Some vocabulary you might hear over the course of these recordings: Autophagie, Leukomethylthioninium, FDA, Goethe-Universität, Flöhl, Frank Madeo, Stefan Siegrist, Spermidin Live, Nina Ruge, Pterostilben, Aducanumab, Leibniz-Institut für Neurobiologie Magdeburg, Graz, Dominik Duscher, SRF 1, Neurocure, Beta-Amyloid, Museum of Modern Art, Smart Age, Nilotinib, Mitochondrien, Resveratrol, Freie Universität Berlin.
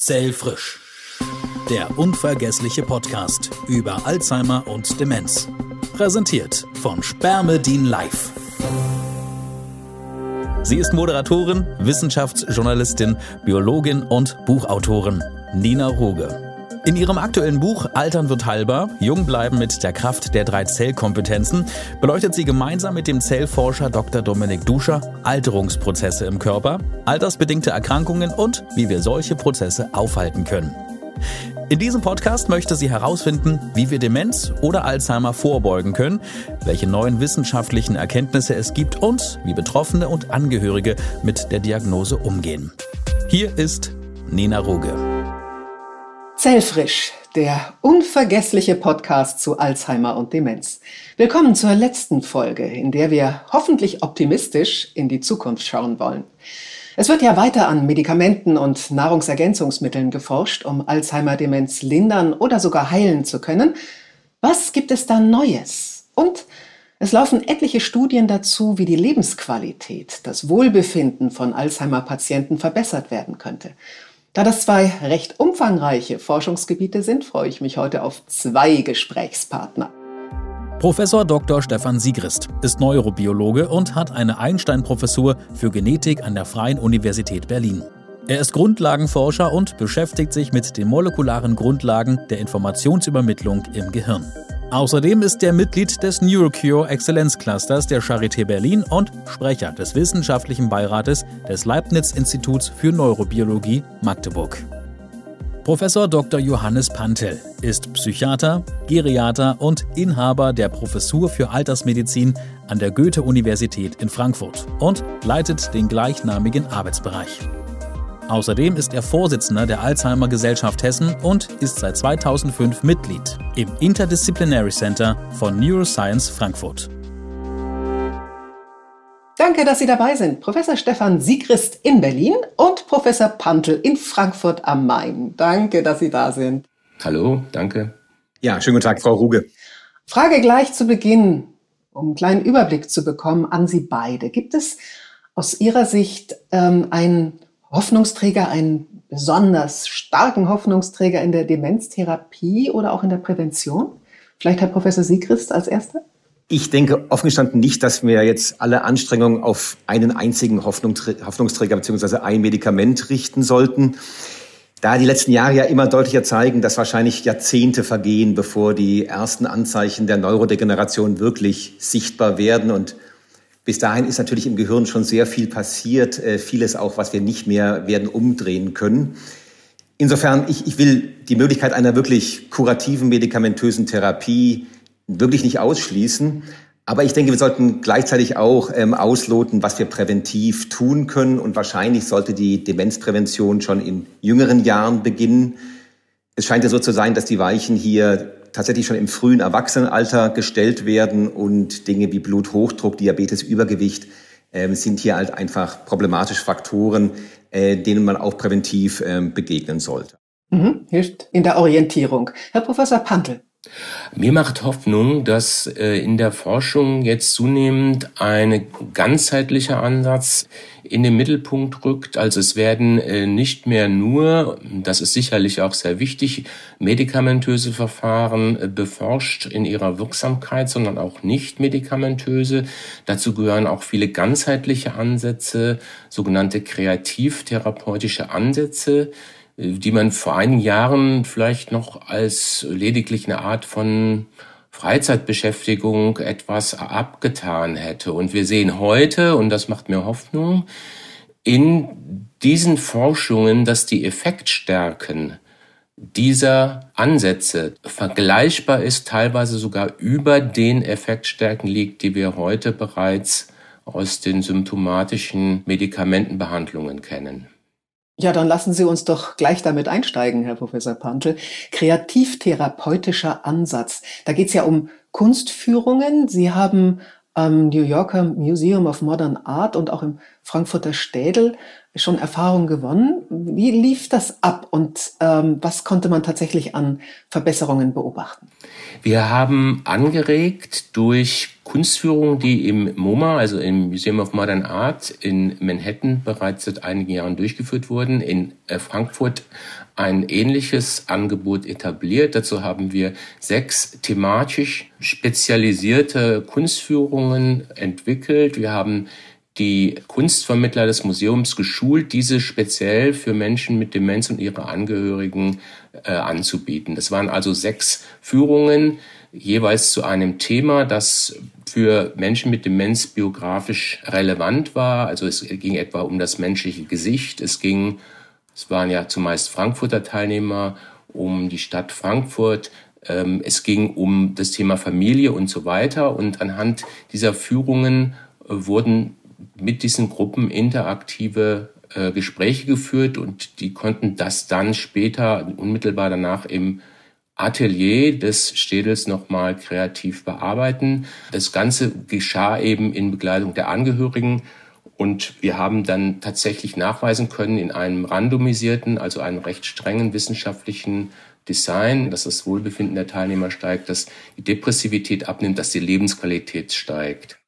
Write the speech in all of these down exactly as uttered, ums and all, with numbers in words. Zellfrisch, der unvergessliche Podcast über Alzheimer und Demenz. Präsentiert von Spermidin Live. Sie ist Moderatorin, Wissenschaftsjournalistin, Biologin und Buchautorin Nina Ruge. In ihrem aktuellen Buch Altern wird heilbar, jung bleiben mit der Kraft der drei Zellkompetenzen beleuchtet sie gemeinsam mit dem Zellforscher Doktor Dominik Duscher Alterungsprozesse im Körper, altersbedingte Erkrankungen und wie wir solche Prozesse aufhalten können. In diesem Podcast möchte sie herausfinden, wie wir Demenz oder Alzheimer vorbeugen können, welche neuen wissenschaftlichen Erkenntnisse es gibt und wie Betroffene und Angehörige mit der Diagnose umgehen. Hier ist Nina Ruge. Zellfrisch, der unvergessliche Podcast zu Alzheimer und Demenz. Willkommen zur letzten Folge, in der wir hoffentlich optimistisch in die Zukunft schauen wollen. Es wird ja weiter an Medikamenten und Nahrungsergänzungsmitteln geforscht, um Alzheimer-Demenz lindern oder sogar heilen zu können. Was gibt es da Neues? Und es laufen etliche Studien dazu, wie die Lebensqualität, das Wohlbefinden von Alzheimer-Patienten verbessert werden könnte. Da das zwei recht umfangreiche Forschungsgebiete sind, freue ich mich heute auf zwei Gesprächspartner. Professor Doktor Stefan Siegrist ist Neurobiologe und hat eine Einstein-Professur für Genetik an der Freien Universität Berlin. Er ist Grundlagenforscher und beschäftigt sich mit den molekularen Grundlagen der Informationsübermittlung im Gehirn. Außerdem ist er Mitglied des Neurocure Exzellenzclusters der Charité Berlin und Sprecher des wissenschaftlichen Beirates des Leibniz-Instituts für Neurobiologie Magdeburg. Professor Doktor Johannes Pantel ist Psychiater, Geriater und Inhaber der Professur für Altersmedizin an der Goethe-Universität in Frankfurt und leitet den gleichnamigen Arbeitsbereich. Außerdem ist er Vorsitzender der Alzheimer Gesellschaft Hessen und ist seit zweitausendfünf Mitglied im Interdisciplinary Center for Neuroscience Frankfurt. Danke, dass Sie dabei sind. Professor Stefan Siegrist in Berlin und Professor Pantel in Frankfurt am Main. Danke, dass Sie da sind. Hallo, danke. Ja, schönen guten Tag, Frau Ruge. Frage gleich zu Beginn, um einen kleinen Überblick zu bekommen an Sie beide. Gibt es aus Ihrer Sicht ähm, ein Hoffnungsträger, einen besonders starken Hoffnungsträger in der Demenztherapie oder auch in der Prävention? Vielleicht Herr Professor Siegrist als Erster? Ich denke offen gestanden nicht, dass wir jetzt alle Anstrengungen auf einen einzigen Hoffnungsträger bzw. ein Medikament richten sollten. Da die letzten Jahre ja immer deutlicher zeigen, dass wahrscheinlich Jahrzehnte vergehen, bevor die ersten Anzeichen der Neurodegeneration wirklich sichtbar werden, und bis dahin ist natürlich im Gehirn schon sehr viel passiert, vieles auch, was wir nicht mehr werden umdrehen können. Insofern, ich, ich will die Möglichkeit einer wirklich kurativen, medikamentösen Therapie wirklich nicht ausschließen. Aber ich denke, wir sollten gleichzeitig auch ähm, ausloten, was wir präventiv tun können. Und wahrscheinlich sollte die Demenzprävention schon in jüngeren Jahren beginnen. Es scheint ja so zu sein, dass die Weichen hier tatsächlich schon im frühen Erwachsenenalter gestellt werden, und Dinge wie Bluthochdruck, Diabetes, Übergewicht äh, sind hier halt einfach problematische Faktoren, äh, denen man auch präventiv äh, begegnen sollte. Mhm, hilft in der Orientierung. Herr Professor Pantel. Mir macht Hoffnung, dass äh, in der Forschung jetzt zunehmend ein ganzheitlicher Ansatz in den Mittelpunkt rückt. Also es werden äh, nicht mehr nur, das ist sicherlich auch sehr wichtig, medikamentöse Verfahren äh, beforscht in ihrer Wirksamkeit, sondern auch nicht medikamentöse. Dazu gehören auch viele ganzheitliche Ansätze, sogenannte kreativ-therapeutische Ansätze, die man vor einigen Jahren vielleicht noch als lediglich eine Art von Freizeitbeschäftigung etwas abgetan hätte. Und wir sehen heute, und das macht mir Hoffnung, in diesen Forschungen, dass die Effektstärken dieser Ansätze vergleichbar ist, teilweise sogar über den Effektstärken liegt, die wir heute bereits aus den symptomatischen Medikamentenbehandlungen kennen. Ja, dann lassen Sie uns doch gleich damit einsteigen, Herr Professor Pantel. Kreativtherapeutischer Ansatz. Da geht's ja um Kunstführungen. Sie haben am New Yorker Museum of Modern Art und auch im Frankfurter Städel schon Erfahrung gewonnen. Wie lief das ab und ähm, was konnte man tatsächlich an Verbesserungen beobachten? Wir haben angeregt durch Kunstführung, die im MoMA, also im Museum of Modern Art in Manhattan bereits seit einigen Jahren durchgeführt wurden, in Frankfurt ein ähnliches Angebot etabliert. Dazu haben wir sechs thematisch spezialisierte Kunstführungen entwickelt. Wir haben die Kunstvermittler des Museums geschult, diese speziell für Menschen mit Demenz und ihre Angehörigen äh, anzubieten. Das waren also sechs Führungen, jeweils zu einem Thema, das für Menschen mit Demenz biografisch relevant war. Also es ging etwa um das menschliche Gesicht. Es ging, es waren ja zumeist Frankfurter Teilnehmer, um die Stadt Frankfurt. Es ging um das Thema Familie und so weiter. Und anhand dieser Führungen wurden mit diesen Gruppen interaktive Gespräche geführt und die konnten das dann später, unmittelbar danach im Atelier des Städels nochmal kreativ bearbeiten. Das Ganze geschah eben in Begleitung der Angehörigen und wir haben dann tatsächlich nachweisen können in einem randomisierten, also einem recht strengen wissenschaftlichen Design, dass das Wohlbefinden der Teilnehmer steigt, dass die Depressivität abnimmt, dass die Lebensqualität steigt.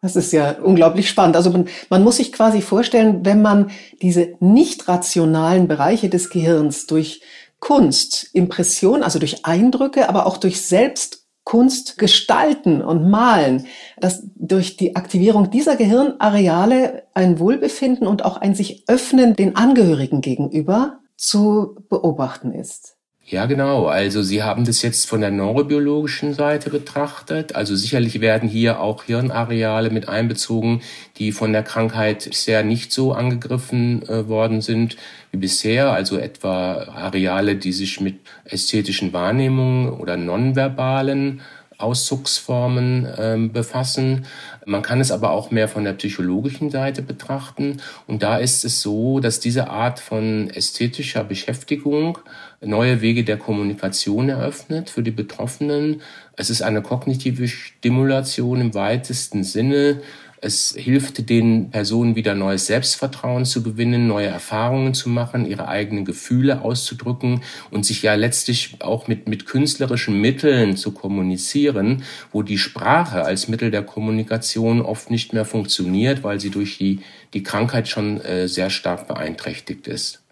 Das ist ja unglaublich spannend. Also man, man muss sich quasi vorstellen, wenn man diese nicht rationalen Bereiche des Gehirns durch Kunst, Impression, also durch Eindrücke, aber auch durch Selbstkunst gestalten und malen, dass durch die Aktivierung dieser Gehirnareale ein Wohlbefinden und auch ein sich öffnen den Angehörigen gegenüber zu beobachten ist. Ja, genau. Also Sie haben das jetzt von der neurobiologischen Seite betrachtet. Also sicherlich werden hier auch Hirnareale mit einbezogen, die von der Krankheit bisher nicht so angegriffen äh, worden sind wie bisher. Also etwa Areale, die sich mit ästhetischen Wahrnehmungen oder nonverbalen Ausdrucksformen äh, befassen. Man kann es aber auch mehr von der psychologischen Seite betrachten. Und da ist es so, dass diese Art von ästhetischer Beschäftigung neue Wege der Kommunikation eröffnet für die Betroffenen. Es ist eine kognitive Stimulation im weitesten Sinne. Es hilft den Personen wieder neues Selbstvertrauen zu gewinnen, neue Erfahrungen zu machen, ihre eigenen Gefühle auszudrücken und sich ja letztlich auch mit, mit künstlerischen Mitteln zu kommunizieren, wo die Sprache als Mittel der Kommunikation oft nicht mehr funktioniert, weil sie durch die, die Krankheit schon äh, sehr stark beeinträchtigt ist.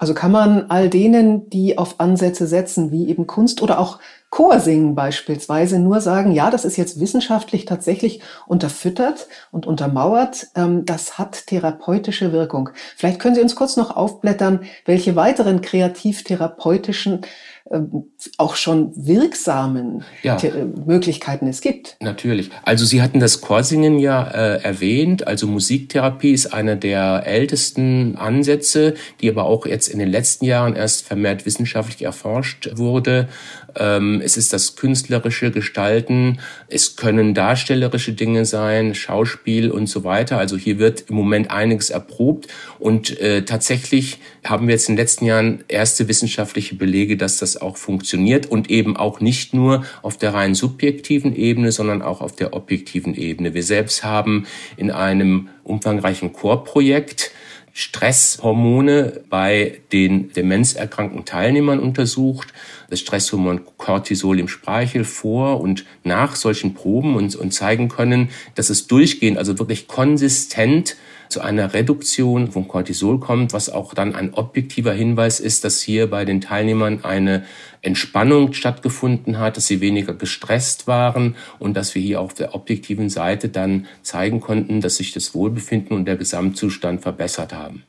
Also kann man all denen, die auf Ansätze setzen, wie eben Kunst oder auch Chorsingen beispielsweise, nur sagen, ja, das ist jetzt wissenschaftlich tatsächlich unterfüttert und untermauert, das hat therapeutische Wirkung. Vielleicht können Sie uns kurz noch aufblättern, welche weiteren kreativ-therapeutischen, auch schon wirksamen ja. Möglichkeiten es gibt. Natürlich. Also Sie hatten das Chorsingen ja äh, erwähnt. Also Musiktherapie ist einer der ältesten Ansätze, die aber auch jetzt in den letzten Jahren erst vermehrt wissenschaftlich erforscht wurde. Ähm, es ist das künstlerische Gestalten. Es können darstellerische Dinge sein, Schauspiel und so weiter. Also hier wird im Moment einiges erprobt. Und äh, tatsächlich haben wir jetzt in den letzten Jahren erste wissenschaftliche Belege, dass das auch funktioniert und eben auch nicht nur auf der rein subjektiven Ebene, sondern auch auf der objektiven Ebene. Wir selbst haben in einem umfangreichen Chorprojekt Stresshormone bei den demenzerkrankten Teilnehmern untersucht, das Stresshormon Cortisol im Speichel vor und nach solchen Proben und, und zeigen können, dass es durchgehend, also wirklich konsistent zu einer Reduktion von Cortisol kommt, was auch dann ein objektiver Hinweis ist, dass hier bei den Teilnehmern eine Entspannung stattgefunden hat, dass sie weniger gestresst waren und dass wir hier auf der objektiven Seite dann zeigen konnten, dass sich das Wohlbefinden und der Gesamtzustand verbessert haben.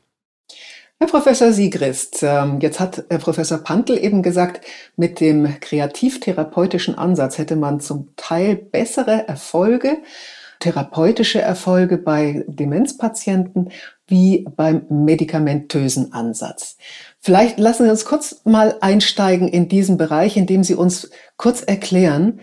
Herr Professor Siegrist, jetzt hat Herr Professor Pantel eben gesagt, mit dem kreativ-therapeutischen Ansatz hätte man zum Teil bessere Erfolge, therapeutische Erfolge bei Demenzpatienten wie beim medikamentösen Ansatz. Vielleicht lassen Sie uns kurz mal einsteigen in diesen Bereich, indem Sie uns kurz erklären,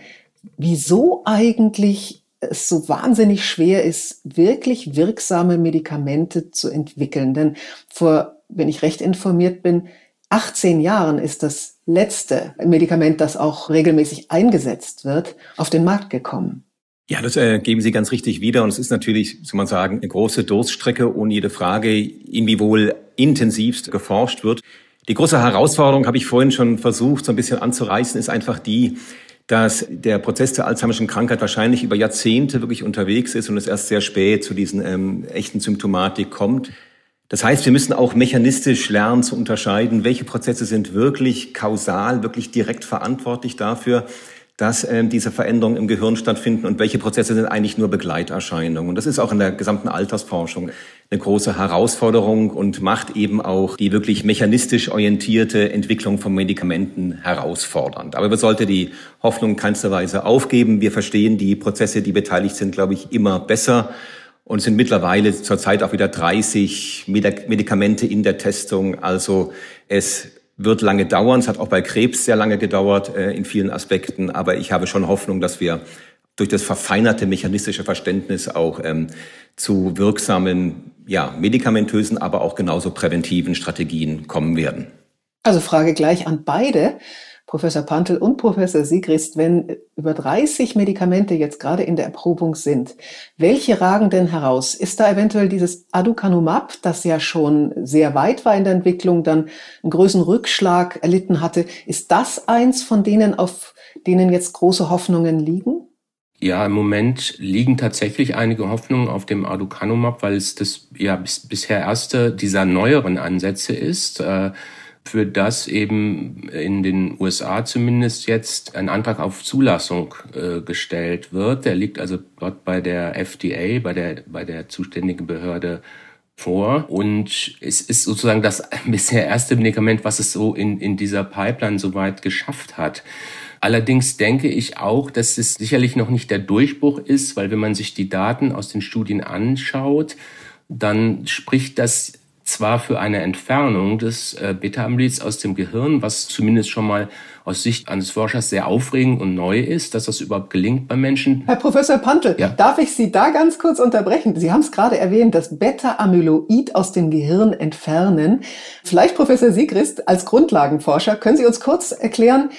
wieso eigentlich es so wahnsinnig schwer ist, wirklich wirksame Medikamente zu entwickeln. Denn vor, wenn ich recht informiert bin, achtzehn Jahren ist das letzte Medikament, das auch regelmäßig eingesetzt wird, auf den Markt gekommen. Ja, das äh, geben Sie ganz richtig wieder. Und es ist natürlich, soll man sagen, eine große Durststrecke, ohne jede Frage, inwiewohl intensivst geforscht wird. Die große Herausforderung, habe ich vorhin schon versucht, so ein bisschen anzureißen, ist einfach die, dass der Prozess der Alzheimer'schen Krankheit wahrscheinlich über Jahrzehnte wirklich unterwegs ist und es erst sehr spät zu diesen ähm, echten Symptomatik kommt. Das heißt, wir müssen auch mechanistisch lernen zu unterscheiden, welche Prozesse sind wirklich kausal, wirklich direkt verantwortlich dafür, dass ähm, diese Veränderungen im Gehirn stattfinden und welche Prozesse sind eigentlich nur Begleiterscheinungen. Und das ist auch in der gesamten Altersforschung eine große Herausforderung und macht eben auch die wirklich mechanistisch orientierte Entwicklung von Medikamenten herausfordernd. Aber man sollte die Hoffnung in keinster Weise aufgeben. Wir verstehen die Prozesse, die beteiligt sind, glaube ich, immer besser und sind mittlerweile zurzeit auch wieder dreißig Medikamente in der Testung. Also es wird lange dauern. Es hat auch bei Krebs sehr lange gedauert äh, in vielen Aspekten. Aber ich habe schon Hoffnung, dass wir durch das verfeinerte mechanistische Verständnis auch ähm, zu wirksamen, ja, medikamentösen, aber auch genauso präventiven Strategien kommen werden. Also Frage gleich an beide, Professor Pantel und Professor Siegrist. Wenn über dreißig Medikamente jetzt gerade in der Erprobung sind, welche ragen denn heraus? Ist da eventuell dieses Aducanumab, das ja schon sehr weit war in der Entwicklung, dann einen größeren Rückschlag erlitten hatte, ist das eins von denen, auf denen jetzt große Hoffnungen liegen? Ja, im Moment liegen tatsächlich einige Hoffnungen auf dem Aducanumab, weil es das ja bis, bisher erste dieser neueren Ansätze ist, äh, für das eben in den U S A zumindest jetzt ein Antrag auf Zulassung äh, gestellt wird. Der liegt also dort bei der F D A, bei der, bei der zuständigen Behörde vor. Und es ist sozusagen das bisher erste Medikament, was es so in, in dieser Pipeline soweit geschafft hat. Allerdings denke ich auch, dass es sicherlich noch nicht der Durchbruch ist, weil wenn man sich die Daten aus den Studien anschaut, dann spricht das zwar für eine Entfernung des äh, Beta-Amyloids aus dem Gehirn, was zumindest schon mal aus Sicht eines Forschers sehr aufregend und neu ist, dass das überhaupt gelingt bei Menschen. Herr Professor Pantel, ja? Darf ich Sie da ganz kurz unterbrechen? Sie haben es gerade erwähnt, das Beta-Amyloid aus dem Gehirn entfernen. Vielleicht, Professor Siegrist, als Grundlagenforscher, können Sie uns kurz erklären,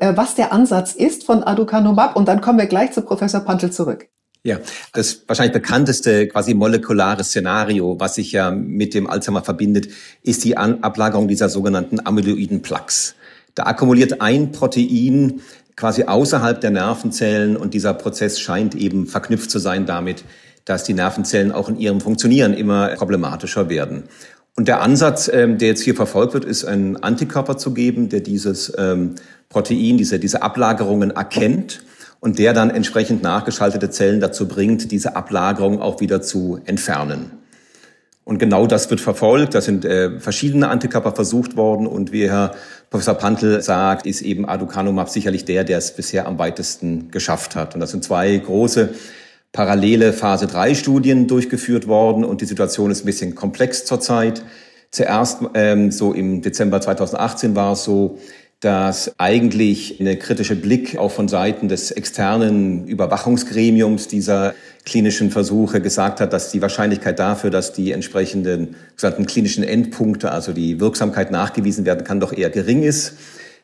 äh, was der Ansatz ist von Aducanumab? Und dann kommen wir gleich zu Professor Pantel zurück. Ja, das wahrscheinlich bekannteste quasi molekulare Szenario, was sich ja mit dem Alzheimer verbindet, ist die An- Ablagerung dieser sogenannten amyloiden Plaques. Da akkumuliert ein Protein quasi außerhalb der Nervenzellen und dieser Prozess scheint eben verknüpft zu sein damit, dass die Nervenzellen auch in ihrem Funktionieren immer problematischer werden. Und der Ansatz, ähm, der jetzt hier verfolgt wird, ist, einen Antikörper zu geben, der dieses ähm, Protein, diese, diese Ablagerungen erkennt und der dann entsprechend nachgeschaltete Zellen dazu bringt, diese Ablagerung auch wieder zu entfernen. Und genau das wird verfolgt. Da sind äh, verschiedene Antikörper versucht worden. Und wie Herr Professor Pantel sagt, ist eben Aducanumab sicherlich der, der es bisher am weitesten geschafft hat. Und das sind zwei große parallele Phase drei Studien durchgeführt worden. Und die Situation ist ein bisschen komplex zurzeit. Zuerst, ähm, so im Dezember zweitausendachtzehn war es so, dass eigentlich eine kritische Blick auch von Seiten des externen Überwachungsgremiums dieser klinischen Versuche gesagt hat, dass die Wahrscheinlichkeit dafür, dass die entsprechenden sogenannten klinischen Endpunkte, also die Wirksamkeit nachgewiesen werden kann, doch eher gering ist.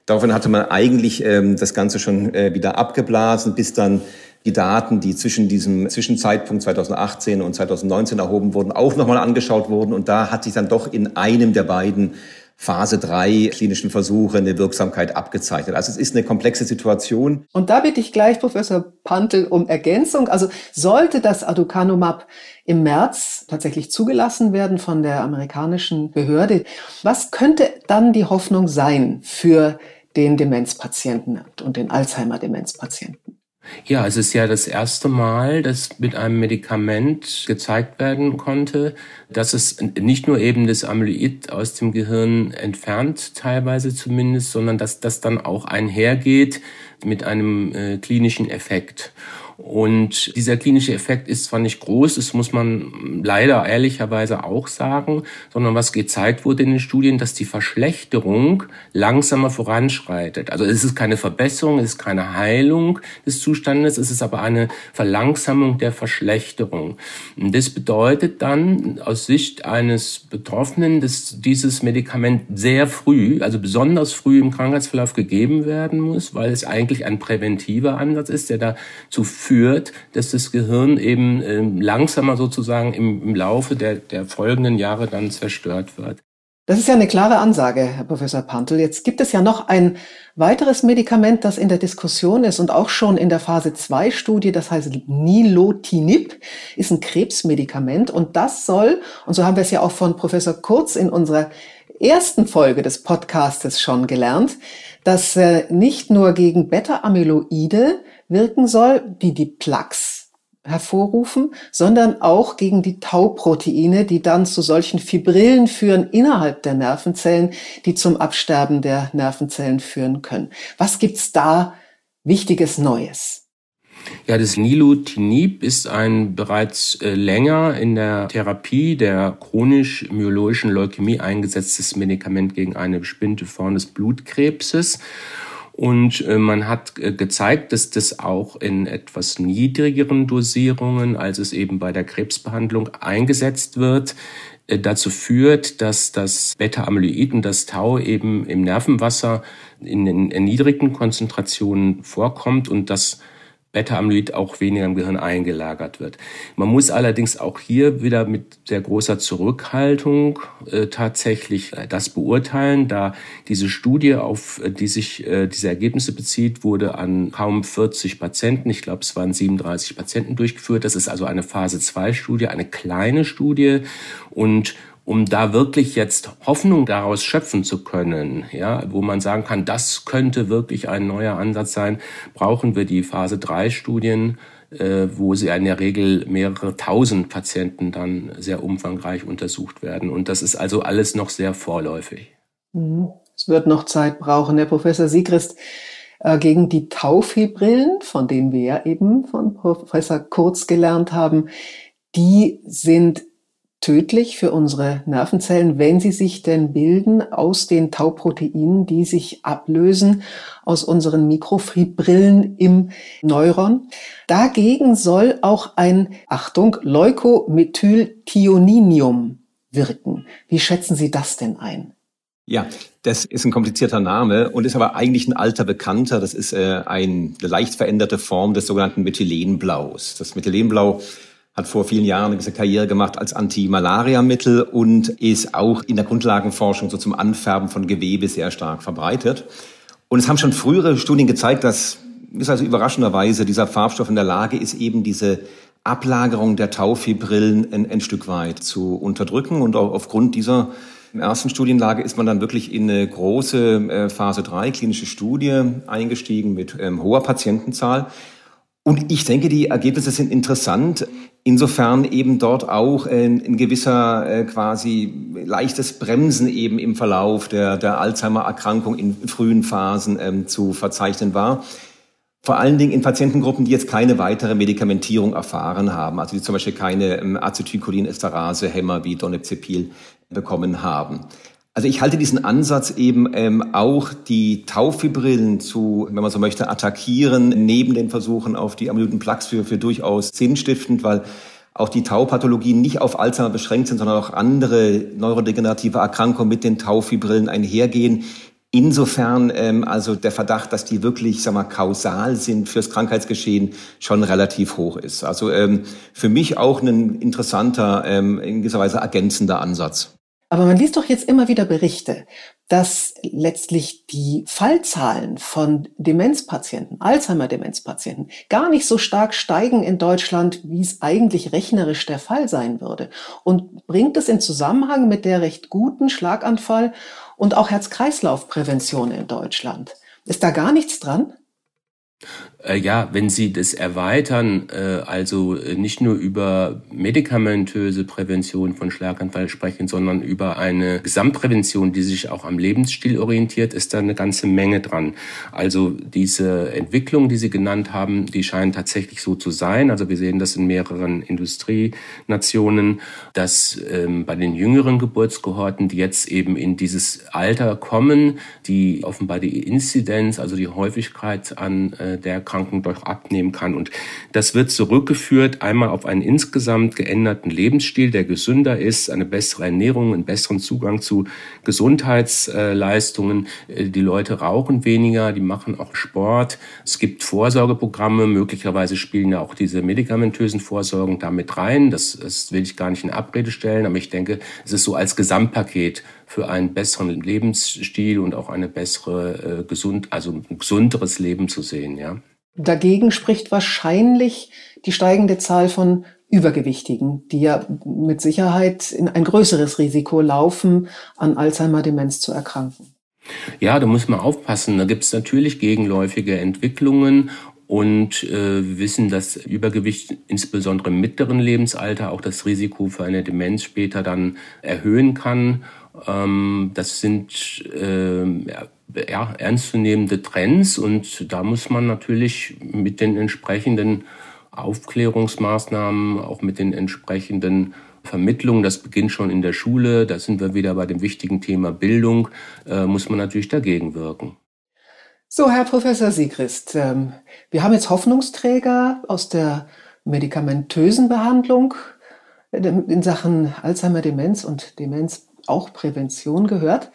Daraufhin hatte man eigentlich ähm, das Ganze schon äh, wieder abgeblasen, bis dann die Daten, die zwischen diesem Zwischenzeitpunkt zweitausendachtzehn und zweitausendneunzehn erhoben wurden, auch nochmal angeschaut wurden. Und da hat sich dann doch in einem der beiden Phase drei klinischen Versuche eine Wirksamkeit abgezeichnet. Also es ist eine komplexe Situation. Und da bitte ich gleich Professor Pantel um Ergänzung. Also sollte das Aducanumab im März tatsächlich zugelassen werden von der amerikanischen Behörde, was könnte dann die Hoffnung sein für den Demenzpatienten und den Alzheimer-Demenzpatienten? Ja, es ist ja das erste Mal, dass mit einem Medikament gezeigt werden konnte, dass es nicht nur eben das Amyloid aus dem Gehirn entfernt, teilweise zumindest, sondern dass das dann auch einhergeht mit einem äh, klinischen Effekt. Und dieser klinische Effekt ist zwar nicht groß, das muss man leider ehrlicherweise auch sagen, sondern was gezeigt wurde in den Studien, dass die Verschlechterung langsamer voranschreitet. Also es ist keine Verbesserung, es ist keine Heilung des Zustandes, es ist aber eine Verlangsamung der Verschlechterung. Und das bedeutet dann aus Sicht eines Betroffenen, dass dieses Medikament sehr früh, also besonders früh im Krankheitsverlauf gegeben werden muss, weil es eigentlich ein präventiver Ansatz ist, der dazu führt, dass das Gehirn eben äh, langsamer sozusagen im, im Laufe der, der folgenden Jahre dann zerstört wird. Das ist ja eine klare Ansage, Herr Professor Pantel. Jetzt gibt es ja noch ein weiteres Medikament, das in der Diskussion ist und auch schon in der Phase zwei Studie, das heißt Nilotinib, ist ein Krebsmedikament. Und das soll, und so haben wir es ja auch von Professor Kurz in unserer ersten Folge des Podcastes schon gelernt, dass äh, nicht nur gegen Beta-Amyloide wirken soll, die die Plaques hervorrufen, sondern auch gegen die Tau-Proteine, die dann zu solchen Fibrillen führen innerhalb der Nervenzellen, die zum Absterben der Nervenzellen führen können. Was gibt's da Wichtiges Neues? Ja, das Nilotinib ist ein bereits äh, länger in der Therapie der chronisch-myeloischen Leukämie eingesetztes Medikament gegen eine bestimmte Form des Blutkrebses. Und man hat gezeigt, dass das auch in etwas niedrigeren Dosierungen, als es eben bei der Krebsbehandlung eingesetzt wird, dazu führt, dass das Beta-Amyloid und das Tau eben im Nervenwasser in den erniedrigten Konzentrationen vorkommt und das Beta-Amyloid auch weniger im Gehirn eingelagert wird. Man muss allerdings auch hier wieder mit sehr großer Zurückhaltung äh, tatsächlich äh, das beurteilen, da diese Studie, auf die sich äh, diese Ergebnisse bezieht, wurde an kaum vierzig Patienten, ich glaube es waren siebenunddreißig Patienten durchgeführt. Das ist also eine Phase zwei Studie, eine kleine Studie, und um da wirklich jetzt Hoffnung daraus schöpfen zu können, ja, wo man sagen kann, das könnte wirklich ein neuer Ansatz sein, brauchen wir die Phase drei Studien, äh, wo sie in der Regel mehrere tausend Patienten dann sehr umfangreich untersucht werden. Und das ist also alles noch sehr vorläufig. Es wird noch Zeit brauchen. Herr Professor Siegrist, äh, gegen die Taufibrillen, von denen wir ja eben von Professor Kurz gelernt haben, die sind tödlich für unsere Nervenzellen, wenn sie sich denn bilden aus den Tau-Proteinen, die sich ablösen aus unseren Mikrofibrillen im Neuron. Dagegen soll auch ein, Achtung, Leukomethylthioninium wirken. Wie schätzen Sie das denn ein? Ja, das ist ein komplizierter Name und ist aber eigentlich ein alter Bekannter. Das ist äh, eine leicht veränderte Form des sogenannten Methylenblaus. Das Methylenblau hat vor vielen Jahren eine Karriere gemacht als Anti-Malaria-Mittel und ist auch in der Grundlagenforschung so zum Anfärben von Gewebe sehr stark verbreitet. Und es haben schon frühere Studien gezeigt, dass, ist also überraschenderweise, dieser Farbstoff in der Lage ist, eben diese Ablagerung der Taufibrillen ein, ein Stück weit zu unterdrücken. Und auch aufgrund dieser ersten Studienlage ist man dann wirklich in eine große Phase drei klinische Studie eingestiegen mit ähm, hoher Patientenzahl. Und ich denke, die Ergebnisse sind interessant, insofern eben dort auch ein, ein gewisser äh, quasi leichtes Bremsen eben im Verlauf der, der Alzheimer-Erkrankung in frühen Phasen ähm, zu verzeichnen war. Vor allen Dingen in Patientengruppen, die jetzt keine weitere Medikamentierung erfahren haben, also die zum Beispiel keine ähm, Acetylcholinesterasehemmer wie Donepezil bekommen haben. Also ich halte diesen Ansatz eben ähm, auch die Taufibrillen zu, wenn man so möchte, attackieren, neben den Versuchen auf die amyloiden Plaques für, für durchaus sinnstiftend, weil auch die Taupathologien nicht auf Alzheimer beschränkt sind, sondern auch andere neurodegenerative Erkrankungen mit den Taufibrillen einhergehen. Insofern ähm, also der Verdacht, dass die wirklich, sag mal, kausal sind fürs Krankheitsgeschehen, schon relativ hoch ist. Also ähm, für mich auch ein interessanter, ähm, in gewisser Weise ergänzender Ansatz. Aber man liest doch jetzt immer wieder Berichte, dass letztlich die Fallzahlen von Demenzpatienten, Alzheimer-Demenzpatienten, gar nicht so stark steigen in Deutschland, wie es eigentlich rechnerisch der Fall sein würde. Und bringt es in Zusammenhang mit der recht guten Schlaganfall- und auch Herz-Kreislauf-Prävention in Deutschland. Ist da gar nichts dran? Ja, wenn Sie das erweitern, also nicht nur über medikamentöse Prävention von Schlaganfall sprechen, sondern über eine Gesamtprävention, die sich auch am Lebensstil orientiert, ist da eine ganze Menge dran. Also diese Entwicklung, die Sie genannt haben, die scheint tatsächlich so zu sein. Also wir sehen das in mehreren Industrienationen, dass bei den jüngeren Geburtskohorten, die jetzt eben in dieses Alter kommen, die offenbar die Inzidenz, also die Häufigkeit an der Kranken durch abnehmen kann. Und das wird zurückgeführt einmal auf einen insgesamt geänderten Lebensstil, der gesünder ist, eine bessere Ernährung, einen besseren Zugang zu Gesundheitsleistungen. Die Leute rauchen weniger, die machen auch Sport. Es gibt Vorsorgeprogramme, möglicherweise spielen ja auch diese medikamentösen Vorsorgen damit rein. Das, das will ich gar nicht in Abrede stellen, aber ich denke, es ist so als Gesamtpaket für einen besseren Lebensstil und auch eine bessere, äh, gesund, also ein gesunderes Leben zu sehen, ja. Dagegen spricht wahrscheinlich die steigende Zahl von Übergewichtigen, die ja mit Sicherheit in ein größeres Risiko laufen, an Alzheimer-Demenz zu erkranken. Ja, da muss man aufpassen. Da gibt es natürlich gegenläufige Entwicklungen. Und äh, wir wissen, dass Übergewicht insbesondere im mittleren Lebensalter auch das Risiko für eine Demenz später dann erhöhen kann. Ähm, das sind äh, ja, ernstzunehmende Trends und da muss man natürlich mit den entsprechenden Aufklärungsmaßnahmen, auch mit den entsprechenden Vermittlungen, das beginnt schon in der Schule, da sind wir wieder bei dem wichtigen Thema Bildung, äh, muss man natürlich dagegen wirken. So, Herr Professor Siegrist, wir haben jetzt Hoffnungsträger aus der medikamentösen Behandlung in Sachen Alzheimer-Demenz und Demenz auch Prävention gehört.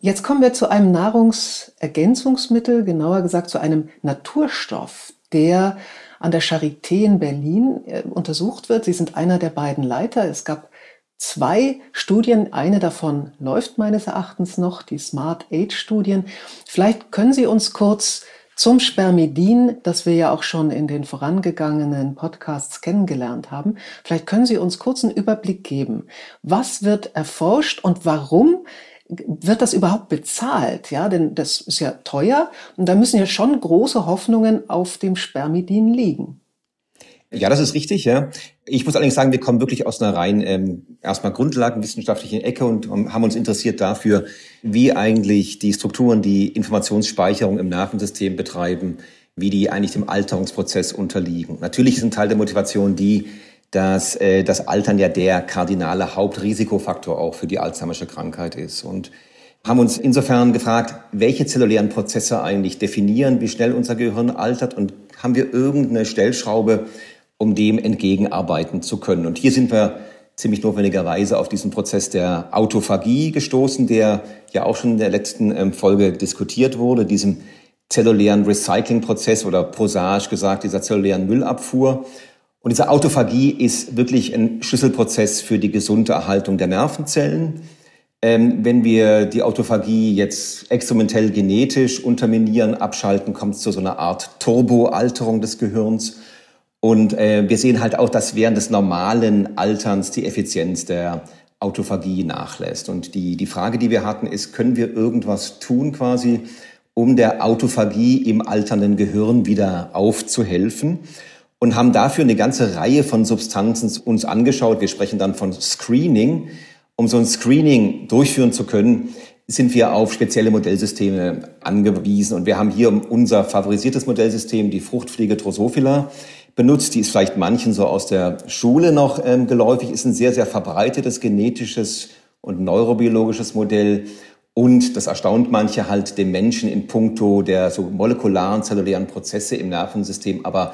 Jetzt kommen wir zu einem Nahrungsergänzungsmittel, genauer gesagt zu einem Naturstoff, der an der Charité in Berlin untersucht wird. Sie sind einer der beiden Leiter. Es gab zwei Studien, eine davon läuft meines Erachtens noch, die Smart Age Studien. Vielleicht können Sie uns kurz zum Spermidin, das wir ja auch schon in den vorangegangenen Podcasts kennengelernt haben, vielleicht können Sie uns kurz einen Überblick geben. Was wird erforscht und warum wird das überhaupt bezahlt? Ja, denn das ist ja teuer und da müssen ja schon große Hoffnungen auf dem Spermidin liegen. Ja, das ist richtig, ja. Ich muss allerdings sagen, wir kommen wirklich aus einer rein ähm, erstmal grundlagenwissenschaftlichen Ecke und haben uns interessiert dafür, wie eigentlich die Strukturen, die Informationsspeicherung im Nervensystem betreiben, wie die eigentlich dem Alterungsprozess unterliegen. Natürlich ist ein Teil der Motivation die, dass äh, das Altern ja der kardinale Hauptrisikofaktor auch für die Alzheimersche Krankheit ist. Und haben uns insofern gefragt, welche zellulären Prozesse eigentlich definieren, wie schnell unser Gehirn altert und haben wir irgendeine Stellschraube, um dem entgegenarbeiten zu können. Und hier sind wir ziemlich notwendigerweise auf diesen Prozess der Autophagie gestoßen, der ja auch schon in der letzten Folge diskutiert wurde, diesem zellulären Recycling-Prozess oder prosaisch gesagt, dieser zellulären Müllabfuhr. Und diese Autophagie ist wirklich ein Schlüsselprozess für die gesunde Erhaltung der Nervenzellen. Ähm, wenn wir die Autophagie jetzt experimentell genetisch unterminieren, abschalten, kommt es zu so einer Art Turboalterung des Gehirns. Und äh, wir sehen halt auch, dass während des normalen Alterns die Effizienz der Autophagie nachlässt. Und die, die Frage, die wir hatten, ist, können wir irgendwas tun quasi, um der Autophagie im alternden Gehirn wieder aufzuhelfen? Und haben dafür eine ganze Reihe von Substanzen uns angeschaut. Wir sprechen dann von Screening. Um so ein Screening durchführen zu können, sind wir auf spezielle Modellsysteme angewiesen. Und wir haben hier unser favorisiertes Modellsystem, die Fruchtfliege Drosophila, benutzt. Die ist vielleicht manchen so aus der Schule noch ähm, geläufig, ist ein sehr, sehr verbreitetes genetisches und neurobiologisches Modell. Und das erstaunt manche halt den Menschen in puncto der so molekularen, zellulären Prozesse im Nervensystem, aber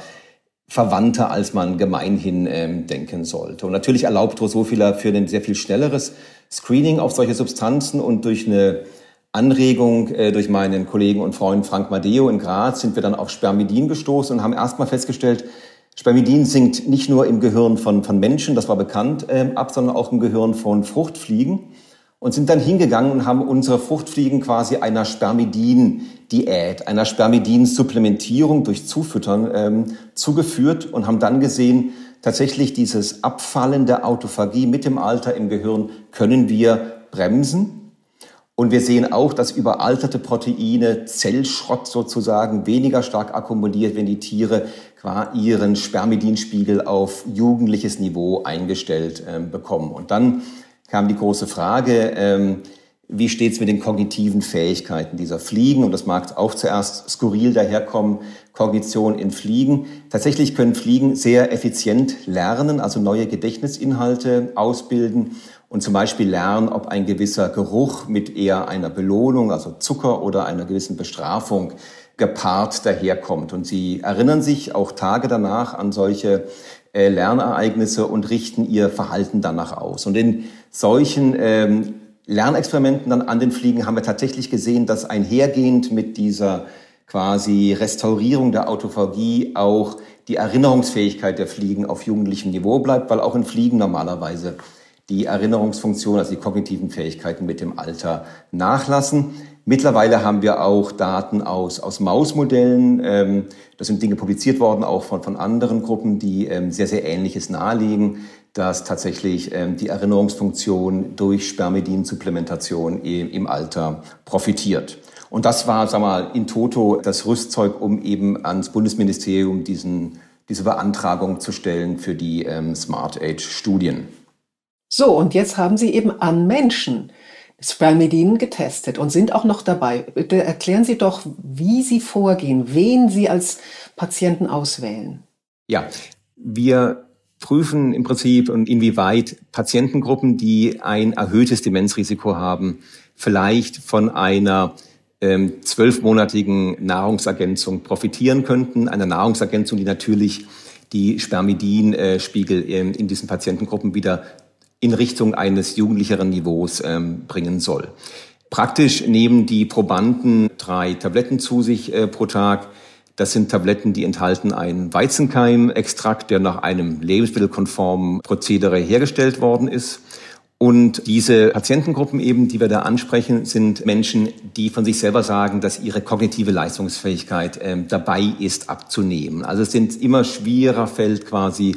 verwandter, als man gemeinhin ähm, denken sollte. Und natürlich erlaubt Drosophila für ein sehr viel schnelleres Screening auf solche Substanzen. Und durch eine Anregung äh, durch meinen Kollegen und Freund Frank Madeo in Graz sind wir dann auf Spermidin gestoßen und haben erstmal festgestellt, Spermidin sinkt nicht nur im Gehirn von, von Menschen, das war bekannt, ähm, ab, sondern auch im Gehirn von Fruchtfliegen. Und sind dann hingegangen und haben unsere Fruchtfliegen quasi einer Spermidin-Diät, einer Spermidin-Supplementierung durch Zufüttern ähm, zugeführt und haben dann gesehen, tatsächlich dieses Abfallen der Autophagie mit dem Alter im Gehirn können wir bremsen. Und wir sehen auch, dass überalterte Proteine, Zellschrott sozusagen, weniger stark akkumuliert, wenn die Tiere quasi ihren Spermidinspiegel auf jugendliches Niveau eingestellt ähm, bekommen. Und dann kam die große Frage, ähm, wie steht's mit den kognitiven Fähigkeiten dieser Fliegen? Und das mag auch zuerst skurril daherkommen, Kognition in Fliegen. Tatsächlich können Fliegen sehr effizient lernen, also neue Gedächtnisinhalte ausbilden und zum Beispiel lernen, ob ein gewisser Geruch mit eher einer Belohnung, also Zucker oder einer gewissen Bestrafung gepaart daherkommt. Und sie erinnern sich auch Tage danach an solche äh, Lernereignisse und richten ihr Verhalten danach aus. Und in solchen ähm, Lernexperimenten dann an den Fliegen haben wir tatsächlich gesehen, dass einhergehend mit dieser quasi Restaurierung der Autophagie auch die Erinnerungsfähigkeit der Fliegen auf jugendlichem Niveau bleibt, weil auch in Fliegen normalerweise die Erinnerungsfunktion, also die kognitiven Fähigkeiten mit dem Alter nachlassen. Mittlerweile haben wir auch Daten aus, aus Mausmodellen. Ähm, das sind Dinge publiziert worden, auch von, von anderen Gruppen, die ähm, sehr, sehr Ähnliches nahelegen, dass tatsächlich ähm, die Erinnerungsfunktion durch Spermidin-Supplementation im, im Alter profitiert. Und das war, sag mal, in toto das Rüstzeug, um eben ans Bundesministerium diesen, diese Beantragung zu stellen für die ähm, Smart Age-Studien. So, und jetzt haben Sie eben an Menschen Spermidin getestet und sind auch noch dabei. Bitte erklären Sie doch, wie Sie vorgehen, wen Sie als Patienten auswählen. Ja, wir prüfen im Prinzip, inwieweit Patientengruppen, die ein erhöhtes Demenzrisiko haben, vielleicht von einer ähm, zwölfmonatigen Nahrungsergänzung profitieren könnten. Eine Nahrungsergänzung, die natürlich die Spermidin-Spiegel in, in diesen Patientengruppen wieder in Richtung eines jugendlicheren Niveaus ähm, bringen soll. Praktisch nehmen die Probanden drei Tabletten zu sich äh, pro Tag. Das sind Tabletten, die enthalten einen Weizenkeimextrakt, der nach einem lebensmittelkonformen Prozedere hergestellt worden ist. Und diese Patientengruppen eben, die wir da ansprechen, sind Menschen, die von sich selber sagen, dass ihre kognitive Leistungsfähigkeit äh, dabei ist, abzunehmen. Also es sind immer schwerer fällt quasi,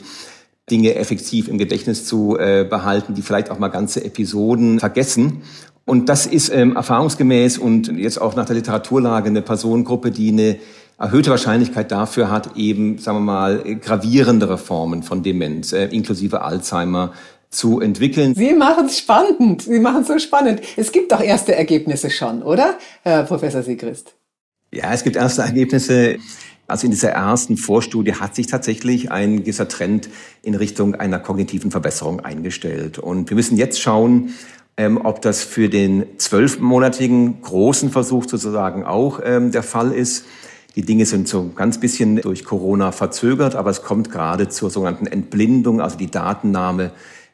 Dinge effektiv im Gedächtnis zu äh, behalten, die vielleicht auch mal ganze Episoden vergessen. Und das ist ähm, erfahrungsgemäß und jetzt auch nach der Literaturlage eine Personengruppe, die eine erhöhte Wahrscheinlichkeit dafür hat, eben, sagen wir mal, gravierendere Formen von Demenz, äh, inklusive Alzheimer, zu entwickeln. Sie machen es spannend. Sie machen es so spannend. Es gibt doch erste Ergebnisse schon, oder, Herr Professor Siegrist? Ja, es gibt erste Ergebnisse. Also in dieser ersten Vorstudie hat sich tatsächlich ein gewisser Trend in Richtung einer kognitiven Verbesserung eingestellt. Und wir müssen jetzt schauen, ähm, ob das für den zwölfmonatigen großen Versuch sozusagen auch ähm, der Fall ist. Die Dinge sind so ein ganz bisschen durch Corona verzögert, aber es kommt gerade zur sogenannten Entblindung, also die Datennahme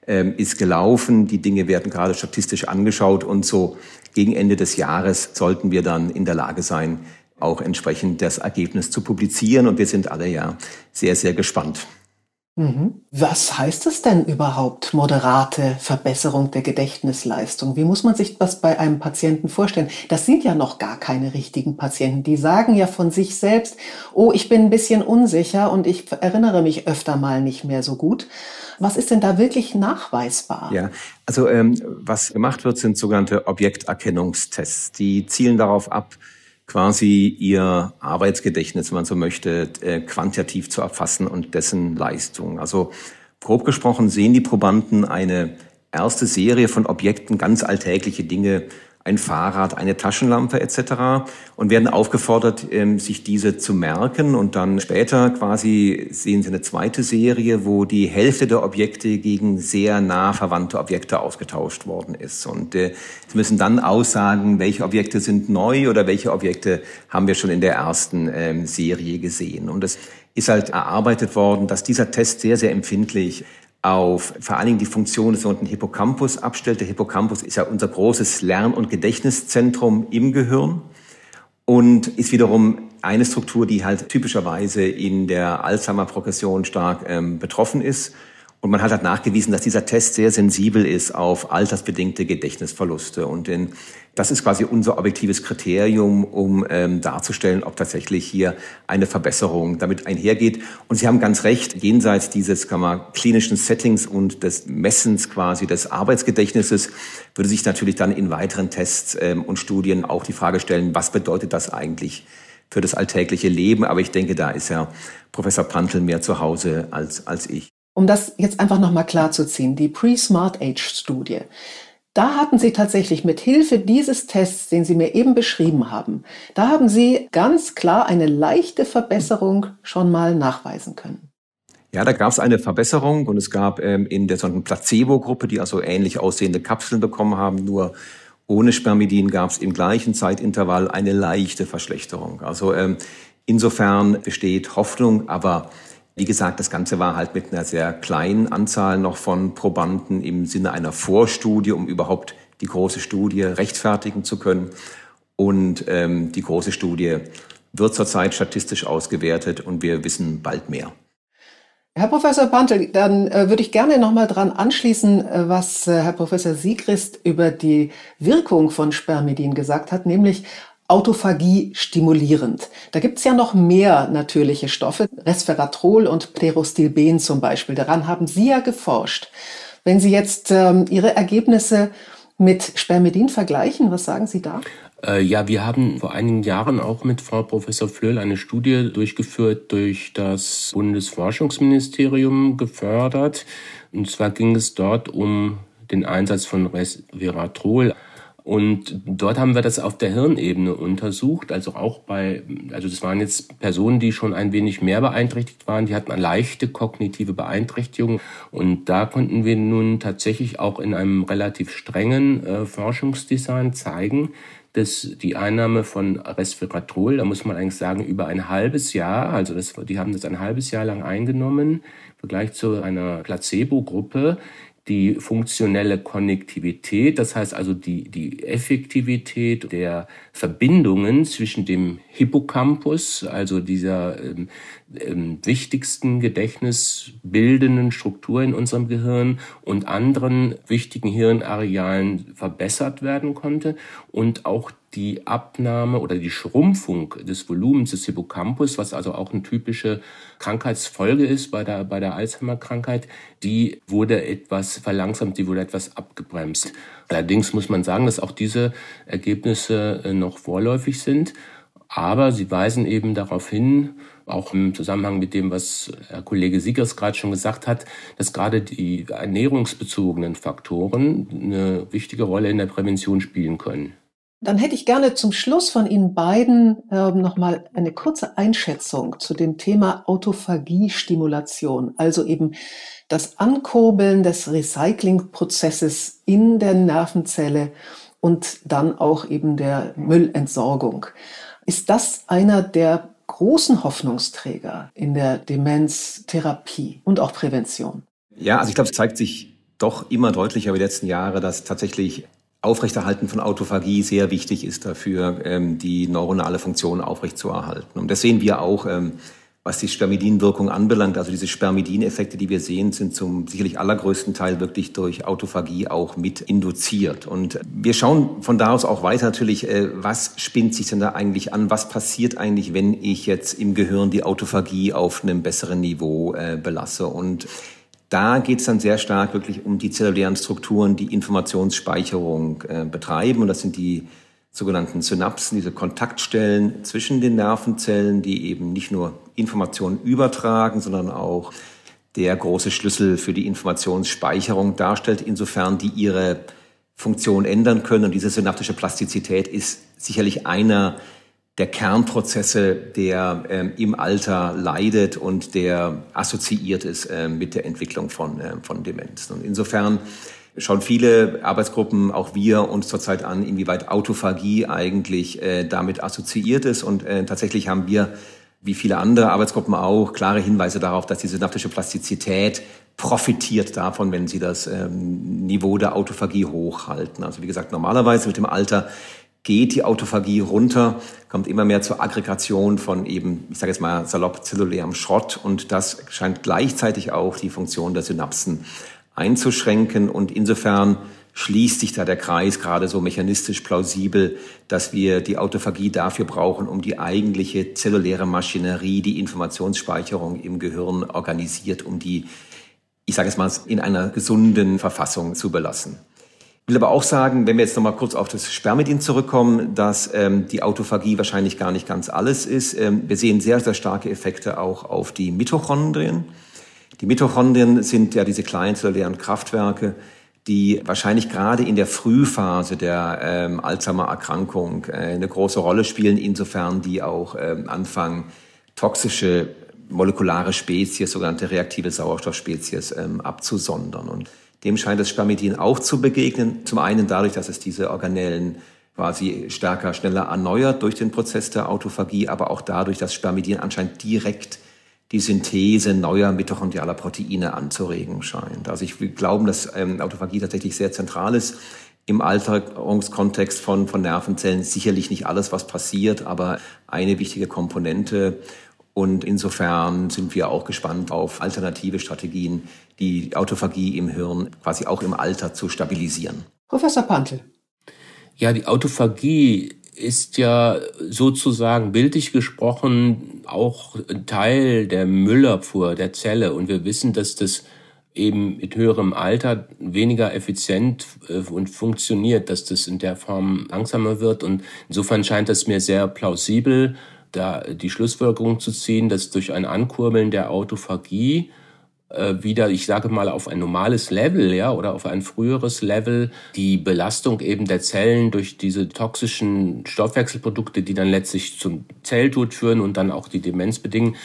ähm, ist gelaufen. Die Dinge werden gerade statistisch angeschaut und so gegen Ende des Jahres sollten wir dann in der Lage sein, auch entsprechend das Ergebnis zu publizieren. Und wir sind alle ja sehr, sehr gespannt. Mhm. Was heißt es denn überhaupt, moderate Verbesserung der Gedächtnisleistung? Wie muss man sich das bei einem Patienten vorstellen? Das sind ja noch gar keine richtigen Patienten. Die sagen ja von sich selbst, oh, ich bin ein bisschen unsicher und ich erinnere mich öfter mal nicht mehr so gut. Was ist denn da wirklich nachweisbar? Ja, also ähm, was gemacht wird, sind sogenannte Objekterkennungstests. Die zielen darauf ab, quasi ihr Arbeitsgedächtnis, wenn man so möchte, quantitativ zu erfassen und dessen Leistung. Also grob gesprochen sehen die Probanden eine erste Serie von Objekten, ganz alltägliche Dinge, ein Fahrrad, eine Taschenlampe et cetera und werden aufgefordert, sich diese zu merken. Und dann später quasi sehen sie eine zweite Serie, wo die Hälfte der Objekte gegen sehr nah verwandte Objekte ausgetauscht worden ist. Und äh, sie müssen dann aussagen, welche Objekte sind neu oder welche Objekte haben wir schon in der ersten ähm, Serie gesehen. Und es ist halt erarbeitet worden, dass dieser Test sehr, sehr empfindlich auf vor allen Dingen die Funktion des sogenannten Hippocampus abstellt. Der Hippocampus ist ja unser großes Lern- und Gedächtniszentrum im Gehirn und ist wiederum eine Struktur, die halt typischerweise in der Alzheimer-Progression stark ähm, betroffen ist. Und man hat halt nachgewiesen, dass dieser Test sehr sensibel ist auf altersbedingte Gedächtnisverluste. Und in, das ist quasi unser objektives Kriterium, um ähm, darzustellen, ob tatsächlich hier eine Verbesserung damit einhergeht. Und Sie haben ganz recht, jenseits dieses kann man, klinischen Settings und des Messens quasi des Arbeitsgedächtnisses würde sich natürlich dann in weiteren Tests ähm, und Studien auch die Frage stellen, was bedeutet das eigentlich für das alltägliche Leben? Aber ich denke, da ist ja Professor Pantel mehr zu Hause als, als ich. Um das jetzt einfach nochmal klarzuziehen, die Pre-Smart-Age-Studie, da hatten Sie tatsächlich mit Hilfe dieses Tests, den Sie mir eben beschrieben haben, da haben Sie ganz klar eine leichte Verbesserung schon mal nachweisen können. Ja, da gab es eine Verbesserung und es gab ähm, in der so einer Placebo-Gruppe, die also ähnlich aussehende Kapseln bekommen haben, nur ohne Spermidin gab es im gleichen Zeitintervall eine leichte Verschlechterung. Also ähm, insofern besteht Hoffnung, aber wie gesagt, das Ganze war halt mit einer sehr kleinen Anzahl noch von Probanden im Sinne einer Vorstudie, um überhaupt die große Studie rechtfertigen zu können. Und ähm, die große Studie wird zurzeit statistisch ausgewertet und wir wissen bald mehr. Herr Professor Pantel, dann äh, würde ich gerne nochmal dran anschließen, äh, was äh, Herr Professor Siegrist über die Wirkung von Spermidin gesagt hat, nämlich Autophagie stimulierend. Da gibt es ja noch mehr natürliche Stoffe, Resveratrol und Pterostilben zum Beispiel. Daran haben Sie ja geforscht. Wenn Sie jetzt ähm, Ihre Ergebnisse mit Spermidin vergleichen, was sagen Sie da? Ja, wir haben vor einigen Jahren auch mit Frau Professor Flöhl eine Studie durchgeführt, durch das Bundesforschungsministerium gefördert. Und zwar ging es dort um den Einsatz von Resveratrol. Und dort haben wir das auf der Hirnebene untersucht. Also auch bei, also das waren jetzt Personen, die schon ein wenig mehr beeinträchtigt waren. Die hatten eine leichte kognitive Beeinträchtigung. Und da konnten wir nun tatsächlich auch in einem relativ strengen äh, Forschungsdesign zeigen, dass die Einnahme von Resveratrol, da muss man eigentlich sagen, über ein halbes Jahr, also das, die haben das ein halbes Jahr lang eingenommen, im Vergleich zu einer Placebo-Gruppe, die funktionelle Konnektivität, das heißt also die, die Effektivität der Verbindungen zwischen dem Hippocampus, also dieser ähm, ähm, wichtigsten gedächtnisbildenden Struktur in unserem Gehirn, und anderen wichtigen Hirnarealen verbessert werden konnte, und auch die Abnahme oder die Schrumpfung des Volumens des Hippocampus, was also auch eine typische Krankheitsfolge ist bei der, bei der Alzheimer-Krankheit, die wurde etwas verlangsamt, die wurde etwas abgebremst. Allerdings muss man sagen, dass auch diese Ergebnisse noch vorläufig sind, aber sie weisen eben darauf hin, auch im Zusammenhang mit dem, was Herr Kollege Siegrist gerade schon gesagt hat, dass gerade die ernährungsbezogenen Faktoren eine wichtige Rolle in der Prävention spielen können. Dann hätte ich gerne zum Schluss von Ihnen beiden äh, nochmal eine kurze Einschätzung zu dem Thema Autophagie-Stimulation, also eben das Ankurbeln des Recyclingprozesses in der Nervenzelle und dann auch eben der Müllentsorgung. Ist das einer der großen Hoffnungsträger in der Demenztherapie und auch Prävention? Ja, also ich glaube, es zeigt sich doch immer deutlicher über die letzten Jahre, dass tatsächlich Aufrechterhalten von Autophagie sehr wichtig ist dafür, die neuronale Funktion aufrechtzuerhalten. Und das sehen wir auch, was die Spermidin-Wirkung anbelangt. Also diese Spermidin-Effekte, die wir sehen, sind zum sicherlich allergrößten Teil wirklich durch Autophagie auch mit induziert. Und wir schauen von da aus auch weiter natürlich, was spinnt sich denn da eigentlich an? Was passiert eigentlich, wenn ich jetzt im Gehirn die Autophagie auf einem besseren Niveau belasse? Und da geht es dann sehr stark wirklich um die zellulären Strukturen, die Informationsspeicherung äh, betreiben. Und das sind die sogenannten Synapsen, diese Kontaktstellen zwischen den Nervenzellen, die eben nicht nur Informationen übertragen, sondern auch der große Schlüssel für die Informationsspeicherung darstellt, insofern die ihre Funktion ändern können. Und diese synaptische Plastizität ist sicherlich einer der Kernprozesse, der ähm, im Alter leidet und der assoziiert ist äh, mit der Entwicklung von, äh, von Demenz. Und insofern schauen viele Arbeitsgruppen, auch wir, uns zurzeit an, inwieweit Autophagie eigentlich äh, damit assoziiert ist. Und äh, tatsächlich haben wir, wie viele andere Arbeitsgruppen auch, klare Hinweise darauf, dass die synaptische Plastizität profitiert davon, wenn sie das ähm, Niveau der Autophagie hochhalten. Also wie gesagt, normalerweise mit dem Alter geht die Autophagie runter, kommt immer mehr zur Aggregation von eben, ich sage jetzt mal salopp, zellulärem Schrott. Und das scheint gleichzeitig auch die Funktion der Synapsen einzuschränken. Und insofern schließt sich da der Kreis gerade so mechanistisch plausibel, dass wir die Autophagie dafür brauchen, um die eigentliche zelluläre Maschinerie, die Informationsspeicherung im Gehirn organisiert, um die, ich sage jetzt mal, in einer gesunden Verfassung zu belassen. Ich will aber auch sagen, wenn wir jetzt noch mal kurz auf das Spermidin zurückkommen, dass ähm, die Autophagie wahrscheinlich gar nicht ganz alles ist. Ähm, wir sehen sehr, sehr starke Effekte auch auf die Mitochondrien. Die Mitochondrien sind ja diese kleinen zellulären Kraftwerke, die wahrscheinlich gerade in der Frühphase der ähm, Alzheimer-Erkrankung äh, eine große Rolle spielen, insofern die auch ähm, anfangen, toxische molekulare Spezies, sogenannte reaktive Sauerstoffspezies, ähm, abzusondern. Und dem scheint das Spermidin auch zu begegnen. Zum einen dadurch, dass es diese Organellen quasi stärker, schneller erneuert durch den Prozess der Autophagie, aber auch dadurch, dass Spermidin anscheinend direkt die Synthese neuer mitochondrialer Proteine anzuregen scheint. Also ich glaube, dass ähm, Autophagie tatsächlich sehr zentral ist im Alterungskontext von, von Nervenzellen. Sicherlich nicht alles, was passiert, aber eine wichtige Komponente. Und insofern sind wir auch gespannt auf alternative Strategien, die Autophagie im Hirn quasi auch im Alter zu stabilisieren. Professor Pantel. Ja, die Autophagie ist ja sozusagen bildlich gesprochen auch Teil der Müllabfuhr der Zelle. Und wir wissen, dass das eben mit höherem Alter weniger effizient und funktioniert, dass das in der Form langsamer wird. Und insofern scheint es mir sehr plausibel, da die Schlussfolgerung zu ziehen, dass durch ein Ankurbeln der Autophagie äh, wieder, ich sage mal, auf ein normales Level, ja, oder auf ein früheres Level, die Belastung eben der Zellen durch diese toxischen Stoffwechselprodukte, die dann letztlich zum Zelltod führen und dann auch die Demenz bedingen,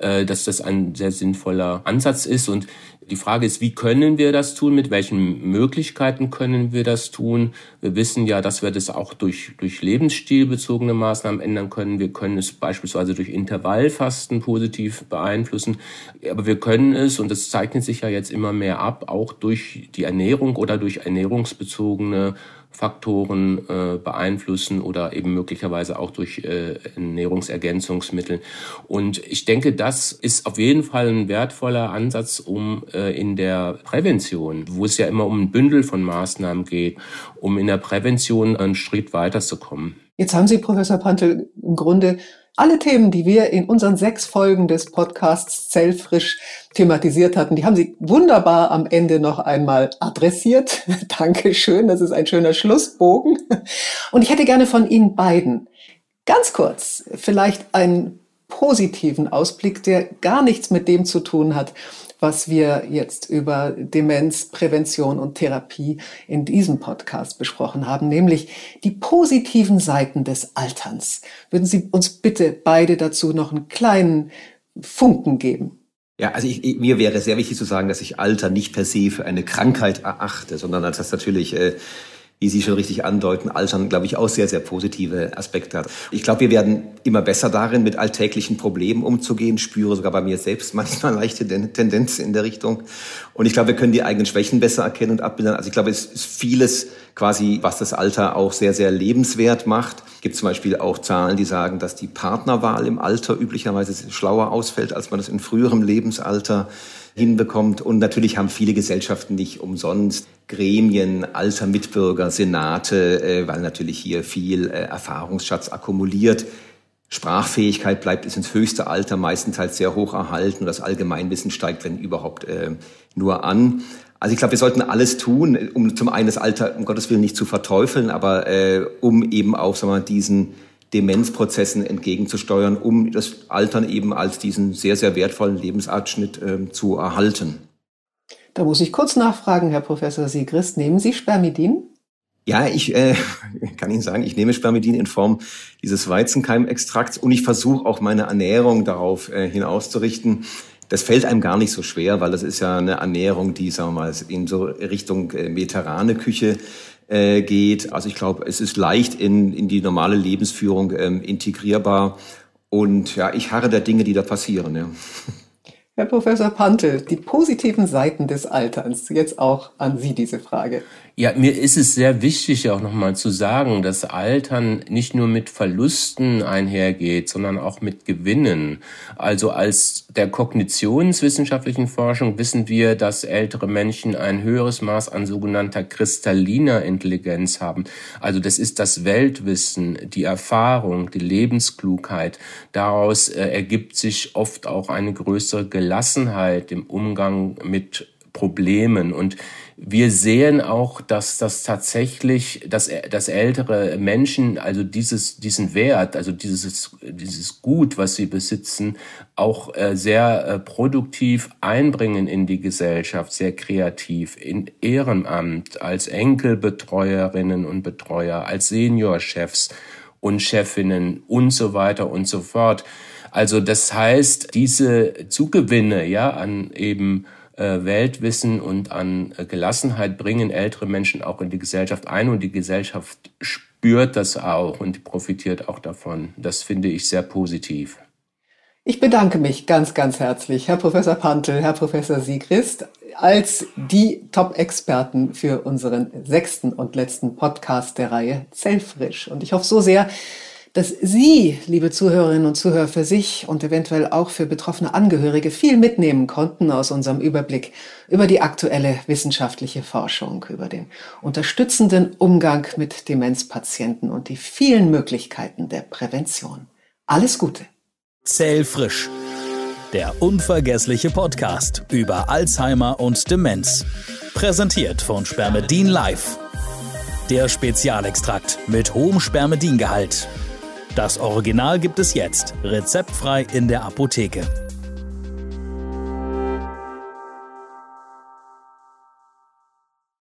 äh, dass das ein sehr sinnvoller Ansatz ist. Und die Frage ist, wie können wir das tun? Mit welchen Möglichkeiten können wir das tun? Wir wissen ja, dass wir das auch durch, durch lebensstilbezogene Maßnahmen ändern können. Wir können es beispielsweise durch Intervallfasten positiv beeinflussen. Aber wir können es, und das zeichnet sich ja jetzt immer mehr ab, auch durch die Ernährung oder durch ernährungsbezogene Faktoren äh, beeinflussen oder eben möglicherweise auch durch äh, Ernährungsergänzungsmittel. Und ich denke, das ist auf jeden Fall ein wertvoller Ansatz, um äh, in der Prävention, wo es ja immer um ein Bündel von Maßnahmen geht, um in der Prävention einen Schritt weiterzukommen. Jetzt haben Sie, Professor Pantel, im Grunde alle Themen, die wir in unseren sechs Folgen des Podcasts Zellfrisch thematisiert hatten, die haben Sie wunderbar am Ende noch einmal adressiert. Dankeschön, das ist ein schöner Schlussbogen. Und ich hätte gerne von Ihnen beiden ganz kurz vielleicht einen positiven Ausblick, der gar nichts mit dem zu tun hat, was wir jetzt über Demenz, Prävention und Therapie in diesem Podcast besprochen haben, nämlich die positiven Seiten des Alterns. Würden Sie uns bitte beide dazu noch einen kleinen Funken geben? Ja, also ich, ich, mir wäre sehr wichtig zu sagen, dass ich Alter nicht per se für eine Krankheit erachte, sondern dass das natürlich, äh, wie Sie schon richtig andeuten, Altern, glaube ich, auch sehr, sehr positive Aspekte hat. Ich glaube, wir werden immer besser darin, mit alltäglichen Problemen umzugehen. Spüre sogar bei mir selbst manchmal leichte Tendenz in der Richtung. Und ich glaube, wir können die eigenen Schwächen besser erkennen und abbilden. Also ich glaube, es ist vieles quasi, was das Alter auch sehr, sehr lebenswert macht. Es gibt zum Beispiel auch Zahlen, die sagen, dass die Partnerwahl im Alter üblicherweise schlauer ausfällt, als man das in früherem Lebensalter hinbekommt. Und natürlich haben viele Gesellschaften nicht umsonst Gremien, alter Mitbürger, Senate, weil natürlich hier viel Erfahrungsschatz akkumuliert. Sprachfähigkeit bleibt bis ins höchste Alter meistenteils sehr hoch erhalten und das Allgemeinwissen steigt, wenn überhaupt, nur an. Also ich glaube, wir sollten alles tun, um zum einen das Alter, um Gottes Willen, nicht zu verteufeln, aber um eben auch, sagen wir mal, diesen Demenzprozessen entgegenzusteuern, um das Altern eben als diesen sehr, sehr wertvollen Lebensabschnitt äh, zu erhalten. Da muss ich kurz nachfragen, Herr Professor Siegrist, nehmen Sie Spermidin? Ja, ich äh, kann Ihnen sagen, ich nehme Spermidin in Form dieses Weizenkeimextrakts und ich versuche auch meine Ernährung darauf äh, hinauszurichten. Das fällt einem gar nicht so schwer, weil das ist ja eine Ernährung, die, sagen wir mal, in so Richtung äh, mediterrane Küche geht. Also ich glaube, es ist leicht in, in die normale Lebensführung ähm, integrierbar. Und ja, ich harre der Dinge, die da passieren. Ja. Herr Professor Pantel, die positiven Seiten des Alterns. Jetzt auch an Sie diese Frage. Ja, mir ist es sehr wichtig, auch nochmal zu sagen, dass Altern nicht nur mit Verlusten einhergeht, sondern auch mit Gewinnen. Also als der kognitionswissenschaftlichen Forschung wissen wir, dass ältere Menschen ein höheres Maß an sogenannter kristalliner Intelligenz haben. Also das ist das Weltwissen, die Erfahrung, die Lebensklugheit. Daraus äh, ergibt sich oft auch eine größere Gelassenheit im Umgang mit Problemen. Und wir sehen auch, dass das tatsächlich, dass, dass ältere Menschen, also dieses, diesen Wert, also dieses, dieses Gut, was sie besitzen, auch äh, sehr äh, produktiv einbringen in die Gesellschaft, sehr kreativ, in Ehrenamt, als Enkelbetreuerinnen und Betreuer, als Seniorchefs und Chefinnen und so weiter und so fort. Also das heißt, diese Zugewinne, ja, an eben Weltwissen und an Gelassenheit bringen ältere Menschen auch in die Gesellschaft ein und die Gesellschaft spürt das auch und profitiert auch davon. Das finde ich sehr positiv. Ich bedanke mich ganz, ganz herzlich, Herr Professor Pantel, Herr Professor Siegrist, als die Top-Experten für unseren sechsten und letzten Podcast der Reihe Zellfrisch. Und ich hoffe so sehr, dass Sie, liebe Zuhörerinnen und Zuhörer, für sich und eventuell auch für betroffene Angehörige viel mitnehmen konnten aus unserem Überblick über die aktuelle wissenschaftliche Forschung, über den unterstützenden Umgang mit Demenzpatienten und die vielen Möglichkeiten der Prävention. Alles Gute! Zellfrisch, der unvergessliche Podcast über Alzheimer und Demenz. Präsentiert von Spermidin Live. Der Spezialextrakt mit hohem Spermidingehalt. Das Original gibt es jetzt, rezeptfrei in der Apotheke.